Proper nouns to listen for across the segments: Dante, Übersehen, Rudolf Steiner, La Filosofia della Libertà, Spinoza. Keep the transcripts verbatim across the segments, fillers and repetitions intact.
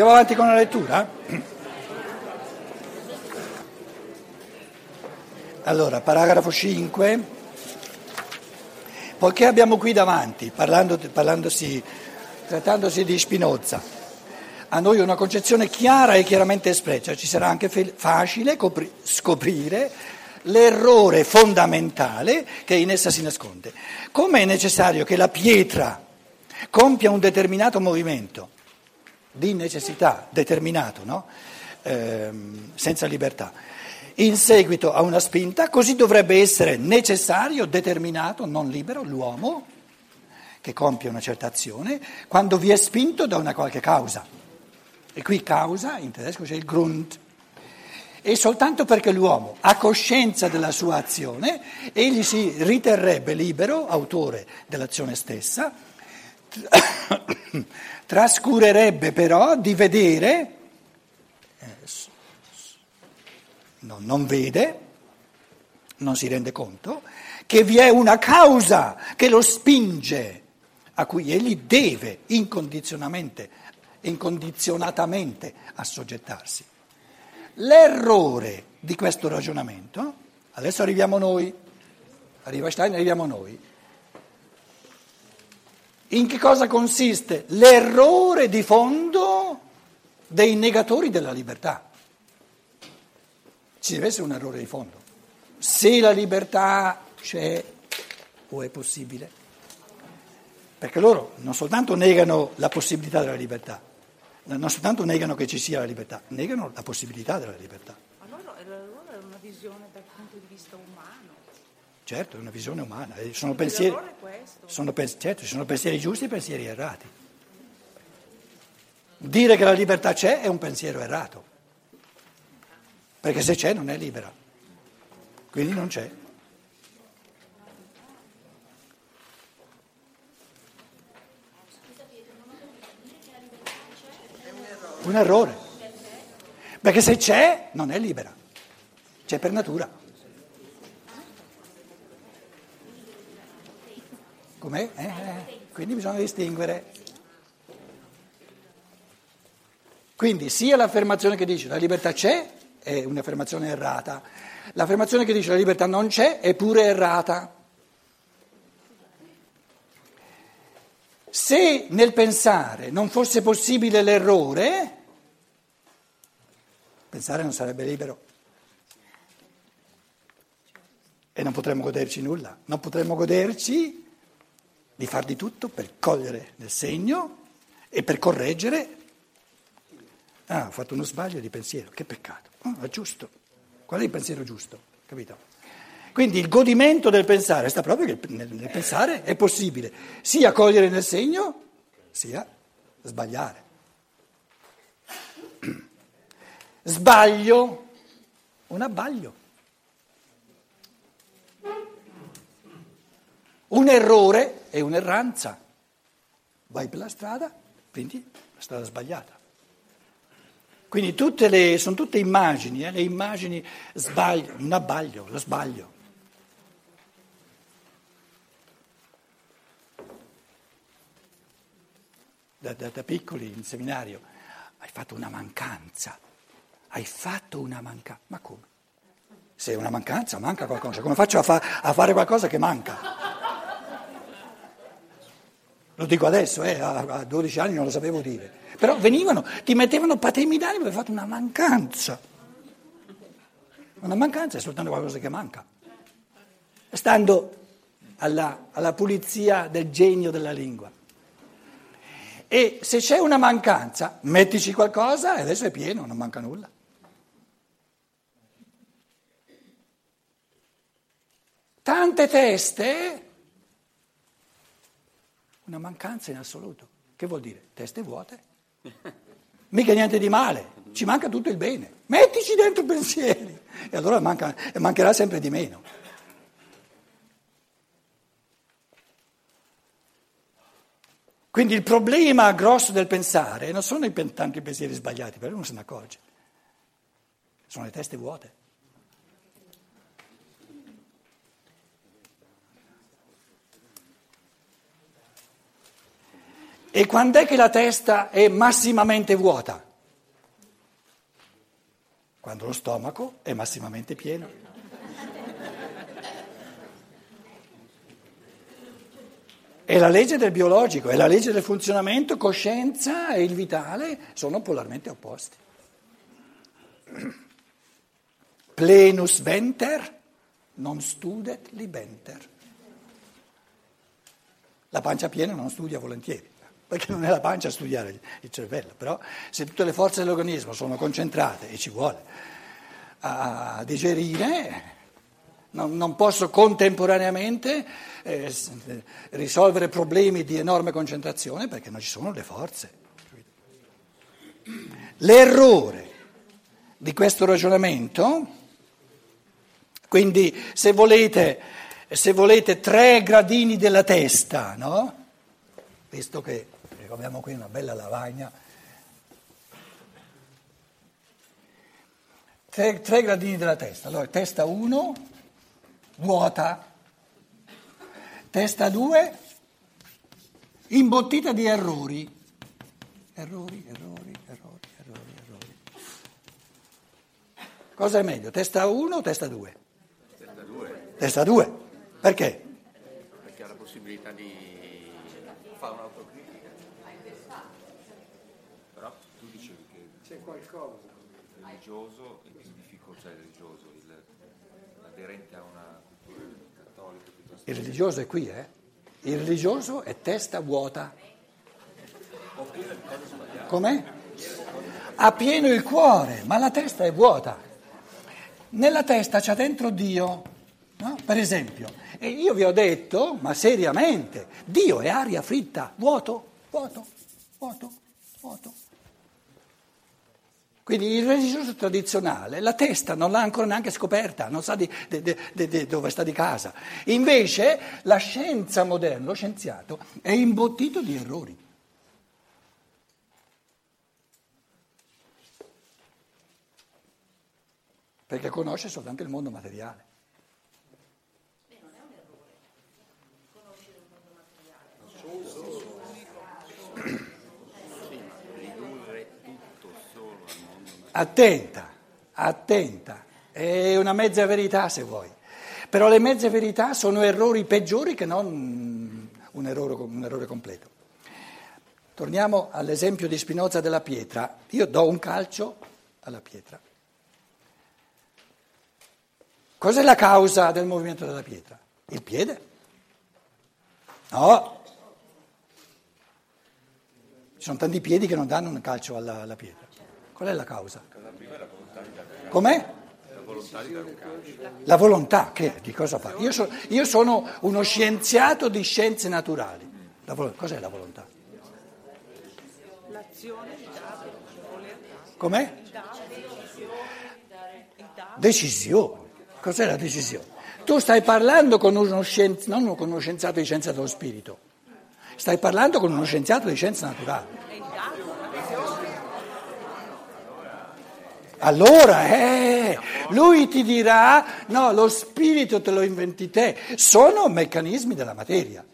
Andiamo avanti con la lettura. Allora, paragrafo cinque. Poiché abbiamo qui davanti, parlando, parlandosi, trattandosi di Spinoza, a noi una concezione chiara e chiaramente espressa, ci sarà anche fe- facile copri- scoprire l'errore fondamentale che in essa si nasconde. Come è necessario che la pietra compia un determinato movimento, di necessità, determinato, no? eh, senza libertà, in seguito a una spinta, così dovrebbe essere necessario, determinato, non libero, l'uomo che compie una certa azione quando vi è spinto da una qualche causa. E qui causa, in tedesco c'è il Grund. E soltanto perché l'uomo ha coscienza della sua azione, egli si riterrebbe libero, autore dell'azione stessa, trascurerebbe però di vedere, no, non vede, non si rende conto, che vi è una causa che lo spinge, a cui egli deve incondizionatamente, incondizionatamente assoggettarsi. L'errore di questo ragionamento, adesso arriviamo noi, arriva Steiner, arriviamo noi, in che cosa consiste l'errore di fondo dei negatori della libertà? Ci deve essere un errore di fondo. Se la libertà c'è o è possibile, perché loro non soltanto negano la possibilità della libertà, non soltanto negano che ci sia la libertà, negano la possibilità della libertà. Ma loro, loro è una visione dal punto di vista umano. Certo, è una visione umana, sono pensieri, sono, certo, sono pensieri giusti e pensieri errati. Dire che la libertà c'è è un pensiero errato, perché se c'è non è libera, quindi non c'è. Un errore, perché se c'è non è libera, c'è per natura. Com'è? Eh, eh. Quindi bisogna distinguere. Quindi sia l'affermazione che dice la libertà c'è è un'affermazione errata, l'affermazione che dice la libertà non c'è è pure errata. Se nel pensare non fosse possibile l'errore, pensare non sarebbe libero. E non potremmo goderci nulla, non potremmo goderci di far di tutto per cogliere nel segno e per correggere. Ah, ho fatto uno sbaglio di pensiero, che peccato. Ah, è giusto. Qual è il pensiero giusto? Capito? Quindi il godimento del pensare sta proprio che nel, nel pensare è possibile sia cogliere nel segno, sia sbagliare. Sbaglio, un abbaglio. Un errore è un'erranza, vai per la strada, quindi la strada sbagliata. Quindi tutte le, sono tutte immagini, eh? Le immagini sbaglio, un abbaglio, lo sbaglio. Da, da, da piccoli in seminario, hai fatto una mancanza, hai fatto una mancanza, ma come? Se è una mancanza manca qualcosa, come faccio a, fa- a fare qualcosa che manca? Lo dico adesso, eh, a dodici anni non lo sapevo dire. Però venivano, ti mettevano patemi d'animo e hai fatto una mancanza. Una mancanza è soltanto qualcosa che manca. Stando alla, alla pulizia del genio della lingua. E se c'è una mancanza, mettici qualcosa e adesso è pieno, non manca nulla. Tante teste... Una mancanza in assoluto. Che vuol dire? Teste vuote. Mica niente di male, ci manca tutto il bene. Mettici dentro pensieri. E allora manca, mancherà sempre di meno. Quindi il problema grosso del pensare non sono i, tanto i pensieri sbagliati, però uno se ne accorge. Sono le teste vuote. E quando è che la testa è massimamente vuota? quando lo stomaco è massimamente pieno. È la legge del biologico, è la legge del funzionamento, coscienza e il vitale sono polarmente opposti. Plenus venter, non studet libenter. La pancia piena non studia volentieri, perché non è la pancia a studiare il cervello, però se tutte le forze dell'organismo sono concentrate, e ci vuole, a digerire, non, non posso contemporaneamente eh, risolvere problemi di enorme concentrazione perché non ci sono le forze. L'errore di questo ragionamento, quindi se volete, se volete tre gradini della testa, no? Visto che abbiamo qui una bella lavagna, tre, tre gradini della testa, allora testa uno, vuota, testa due, imbottita di errori, errori, errori, errori, errori, errori. Cosa è meglio, testa uno o testa due? Testa due. Testa due, perché? Perché ha la possibilità di... fa un'autocritica. Hai pensato. Però tu dicevi che c'è qualcosa religioso è più difficile, cioè religioso, il, l'aderente a una cultura cattolica piuttosto. Il religioso è qui, eh? Il religioso è testa vuota. Com'è? Ha pieno il cuore, ma la testa è vuota. Nella testa c'è dentro Dio, no? Per esempio. E io vi ho detto, ma seriamente, Dio è aria fritta, vuoto, vuoto, vuoto, vuoto. Quindi il religioso tradizionale la testa non l'ha ancora neanche scoperta, non sa di, de, de, de, de dove sta di casa. Invece la scienza moderna, lo scienziato, è imbottito di errori. Perché conosce soltanto il mondo materiale. Attenta, attenta, è una mezza verità se vuoi, però le mezze verità sono errori peggiori che non un errore, un errore completo. Torniamo all'esempio di Spinoza della pietra, io do un calcio alla pietra. Cos'è la causa del movimento della pietra? Il piede? No, ci sono tanti piedi che non danno un calcio alla, alla pietra. Qual è la causa? La prima è la volontà di dare un calcio. Com'è? La volontà di dare un calcio. La volontà, che di cosa fa? Io, so, io sono uno scienziato di scienze naturali. La vol- cos'è la volontà? L'azione di dare. Com'è? Decisione. Cos'è la decisione? Tu stai parlando con uno scienziato, non con uno scienziato di scienza dello spirito, stai parlando con uno scienziato di scienze naturali. Allora, eh, lui ti dirà, no, lo spirito te lo inventi te, sono meccanismi della materia.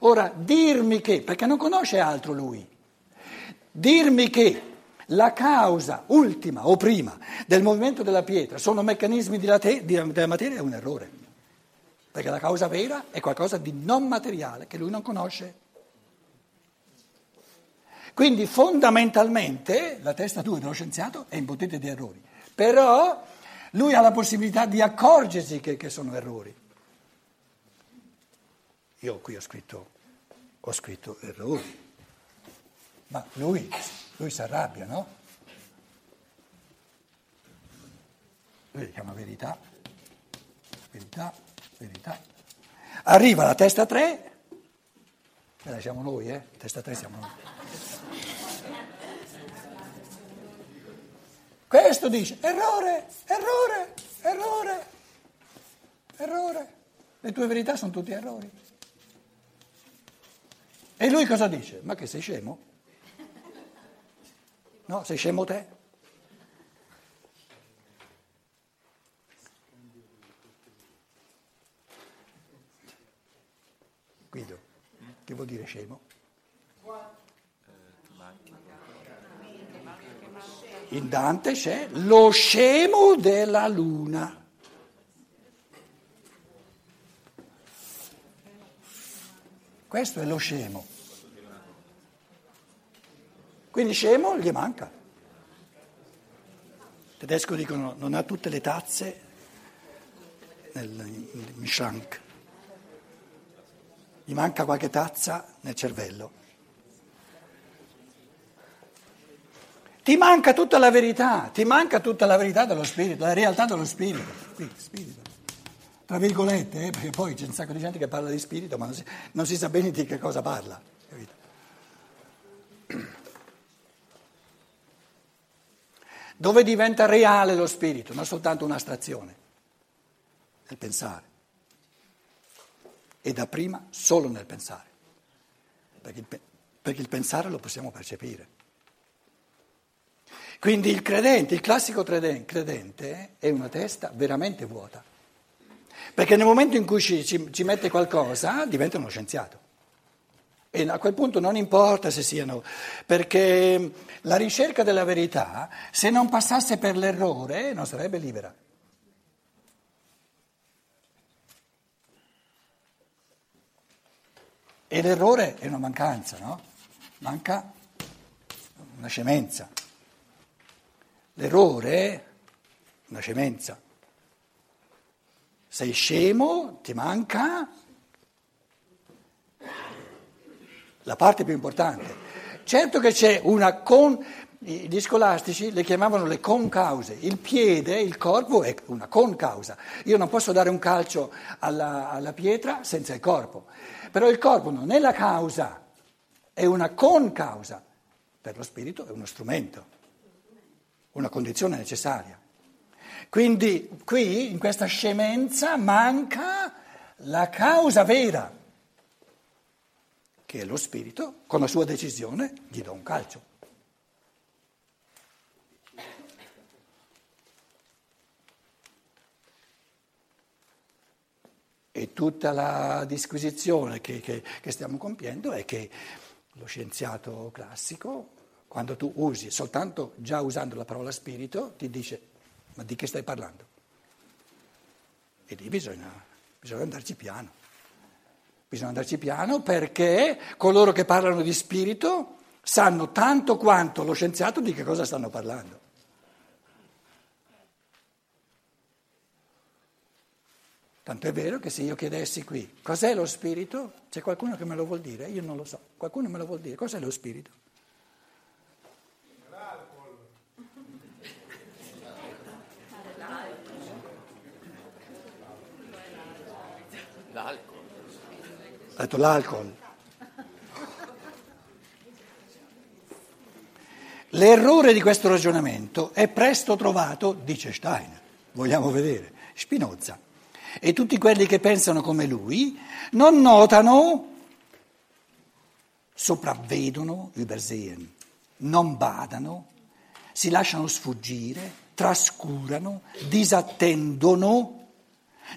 Ora, dirmi che, perché non conosce altro lui, dirmi che la causa ultima o prima del movimento della pietra sono meccanismi della, te- della materia è un errore, perché la causa vera è qualcosa di non materiale che lui non conosce. Quindi fondamentalmente la testa due dello scienziato è imbottita di errori, però lui ha la possibilità di accorgersi che, che sono errori. Io qui ho scritto, ho scritto errori, ma lui, lui si arrabbia, no? Lui chiama verità, verità, verità. Arriva la testa tre, quella siamo noi, eh? Testa tre siamo noi. Questo dice, errore, errore, errore, errore, le tue verità sono tutti errori. E lui cosa dice? Ma che sei scemo? No, sei scemo te. Guido, che vuol dire scemo? Eh, manchi. in Dante c'è lo scemo della luna. Questo è lo scemo. Quindi scemo gli manca. I tedeschi dicono non ha tutte le tazze nel Mischank. Gli manca qualche tazza nel cervello. Ti manca tutta la verità, ti manca tutta la verità dello spirito, la realtà dello spirito. Spirito. Tra virgolette, eh, perché poi c'è un sacco di gente che parla di spirito, ma non si, non si sa bene di che cosa parla. Capito? Dove diventa reale lo spirito, non soltanto un'astrazione, nel pensare. E da prima solo nel pensare, perché il, perché il pensare lo possiamo percepire. Quindi il credente, il classico credente è una testa veramente vuota, perché nel momento in cui ci, ci, ci mette qualcosa diventa uno scienziato e a quel punto non importa se siano, perché la ricerca della verità se non passasse per l'errore non sarebbe libera. E l'errore è una mancanza, no? Manca una scemenza. L'errore è una scemenza. Sei scemo, ti manca la parte più importante. Certo che c'è una con... gli scolastici le chiamavano le concause. Il piede, il corpo è una concausa. Io non posso dare un calcio alla, alla pietra senza il corpo. Però il corpo non è la causa, è una concausa. Per lo spirito è uno strumento, una condizione necessaria. Quindi qui, in questa scemenza, manca la causa vera, che è lo spirito, con la sua decisione, gli do un calcio. E tutta la disquisizione che, che, che stiamo compiendo è che lo scienziato classico, quando tu usi, soltanto già usando la parola spirito, ti dice, ma di che stai parlando? E lì bisogna, bisogna andarci piano. Bisogna andarci piano perché coloro che parlano di spirito sanno tanto quanto lo scienziato di che cosa stanno parlando. Tanto è vero che se io chiedessi qui, cos'è lo spirito? C'è qualcuno che me lo vuol dire? Io non lo so. Qualcuno me lo vuol dire? Cos'è lo spirito? L'alcol. Ha detto l'alcol. L'errore di questo ragionamento è presto trovato, dice Steiner, vogliamo vedere, Spinoza. E tutti quelli che pensano come lui non notano, sopravvedono, Übersehen, non badano, si lasciano sfuggire, trascurano, disattendono.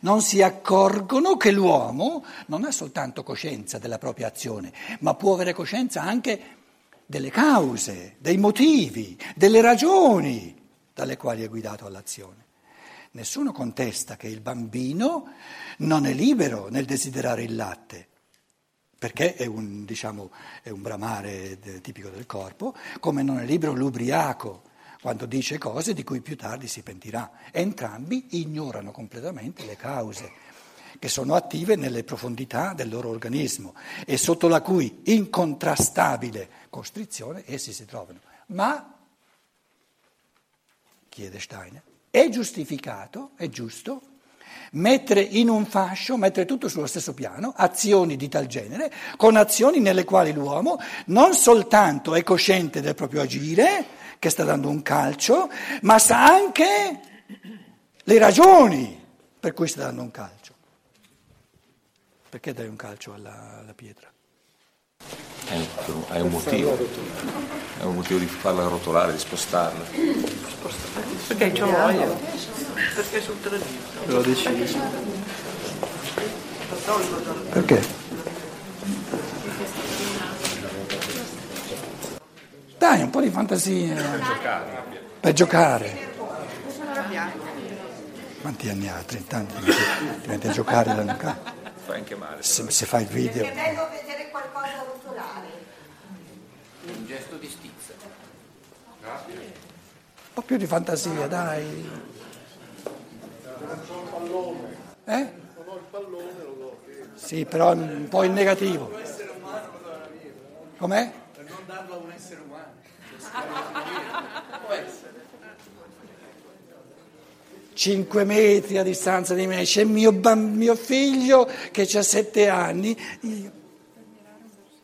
Non si accorgono che l'uomo non ha soltanto coscienza della propria azione, ma può avere coscienza anche delle cause, dei motivi, delle ragioni dalle quali è guidato all'azione. Nessuno contesta che il bambino non è libero nel desiderare il latte, perché è un, diciamo, è un bramare de, tipico del corpo, come non è libero l'ubriaco, quando dice cose di cui più tardi si pentirà. Entrambi ignorano completamente le cause che sono attive nelle profondità del loro organismo e sotto la cui incontrastabile costrizione essi si trovano. Ma, chiede Steiner, è giustificato, è giusto mettere in un fascio, mettere tutto sullo stesso piano, azioni di tal genere, con azioni nelle quali l'uomo non soltanto è cosciente del proprio agire, che sta dando un calcio, ma sa anche le ragioni per cui sta dando un calcio. Perché dai un calcio alla, alla pietra? È un, è un motivo, è un motivo di farla rotolare, di spostarla. Perché c'ho voglia? Perché sul tragitto? Lo decidi. Perché? Dai, un po' di fantasia. per giocare. Quanti anni ha? trenta anni? Diventa a giocare l'anno che fa anche male. Se, se fai il video. Perché è bello vedere qualcosa rotolare. Un gesto di stizza. Grazie. Un po' più di fantasia, dai. Eh? Non ho il pallone, lo do. Sì, però un po' in negativo. Per non essere umano lo do la via. Com'è? Per non darlo a un essere umano. Può essere. Cinque metri a distanza di me c'è mio, bamb- mio figlio che ha sette anni. Io.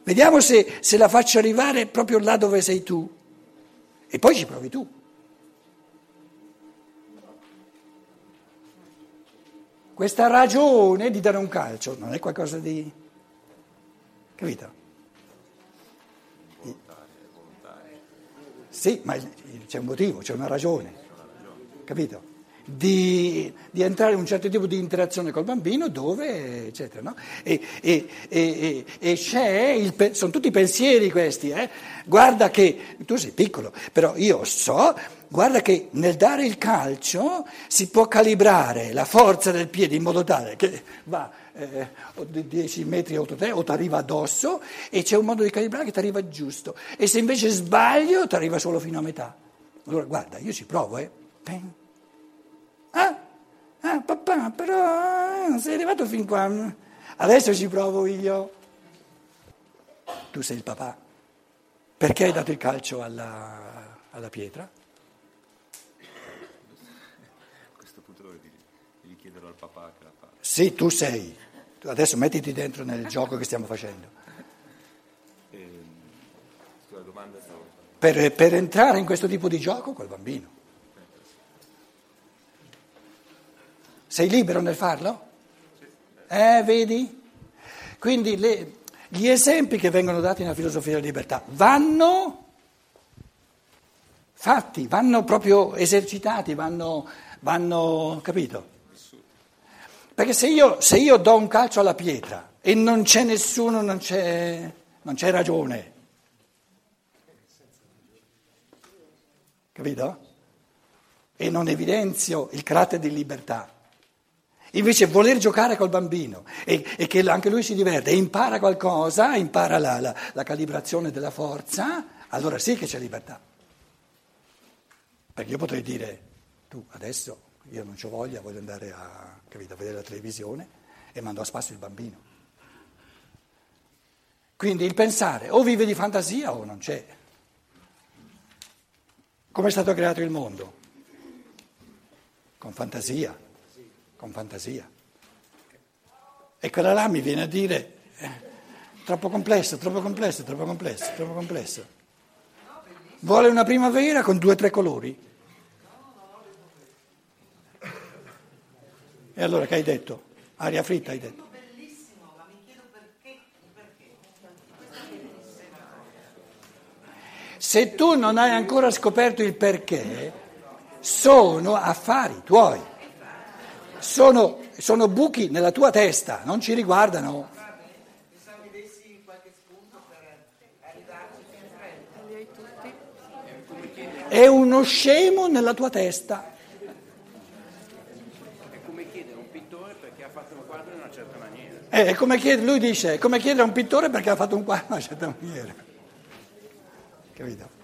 Vediamo se, se la faccio arrivare proprio là dove sei tu. E poi ci provi tu. Questa ragione di dare un calcio non è qualcosa di... capito? Sì, ma c'è un motivo, c'è una ragione. Capito? Di, di entrare in un certo tipo di interazione col bambino dove eccetera, no? e, e, e, e c'è il, sono tutti pensieri questi, eh? Guarda che tu sei piccolo, però io so, guarda che nel dare il calcio si può calibrare la forza del piede in modo tale che va eh, dieci metri o te o ti arriva addosso, e c'è un modo di calibrare che ti arriva giusto, e se invece sbaglio ti arriva solo fino a metà. Allora guarda, io ci provo, eh Pen. Ah, ah, papà, però sei arrivato fin qua, adesso ci provo io. Tu sei il papà, perché hai dato il calcio alla, alla pietra? A questo punto dovrei devi chiederlo al papà che la fa. Sì, tu sei, adesso mettiti dentro nel gioco che stiamo facendo. Eh, la domanda stavo... per, per entrare in questo tipo di gioco col bambino. Sei libero nel farlo? Eh, vedi? Quindi le, gli esempi che vengono dati nella filosofia della libertà vanno fatti, vanno proprio esercitati, vanno, vanno capito? Perché se io, se io do un calcio alla pietra e non c'è nessuno, non c'è, non c'è ragione. Capito? E non evidenzio il carattere di libertà. Invece voler giocare col bambino e, e che anche lui si diverte e impara qualcosa, impara la, la, la calibrazione della forza, allora sì che c'è libertà. Perché io potrei dire, tu adesso io non c'ho voglia, voglio andare a, capito, a vedere la televisione, e mando a spasso il bambino. Quindi il pensare o vive di fantasia o non c'è. Come è stato creato il mondo? Con fantasia. Con fantasia. E quella là mi viene a dire eh, troppo complesso, troppo complesso, troppo complesso, troppo complesso. Vuole una primavera con due o tre colori. E allora che hai detto? Aria fritta hai detto. Bellissimo, ma mi chiedo perché, perché. Se tu non hai ancora scoperto il perché, sono affari tuoi. Sono, sono buchi nella tua testa, non ci riguardano. Pensavo che dessi qualche spunto per arrivarci più in fretta. È uno scemo nella tua testa. È come chiedere a un pittore perché ha fatto un quadro in una certa maniera. È come chiedere, lui dice, è come chiedere a un pittore perché ha fatto un quadro in una certa maniera. Capito?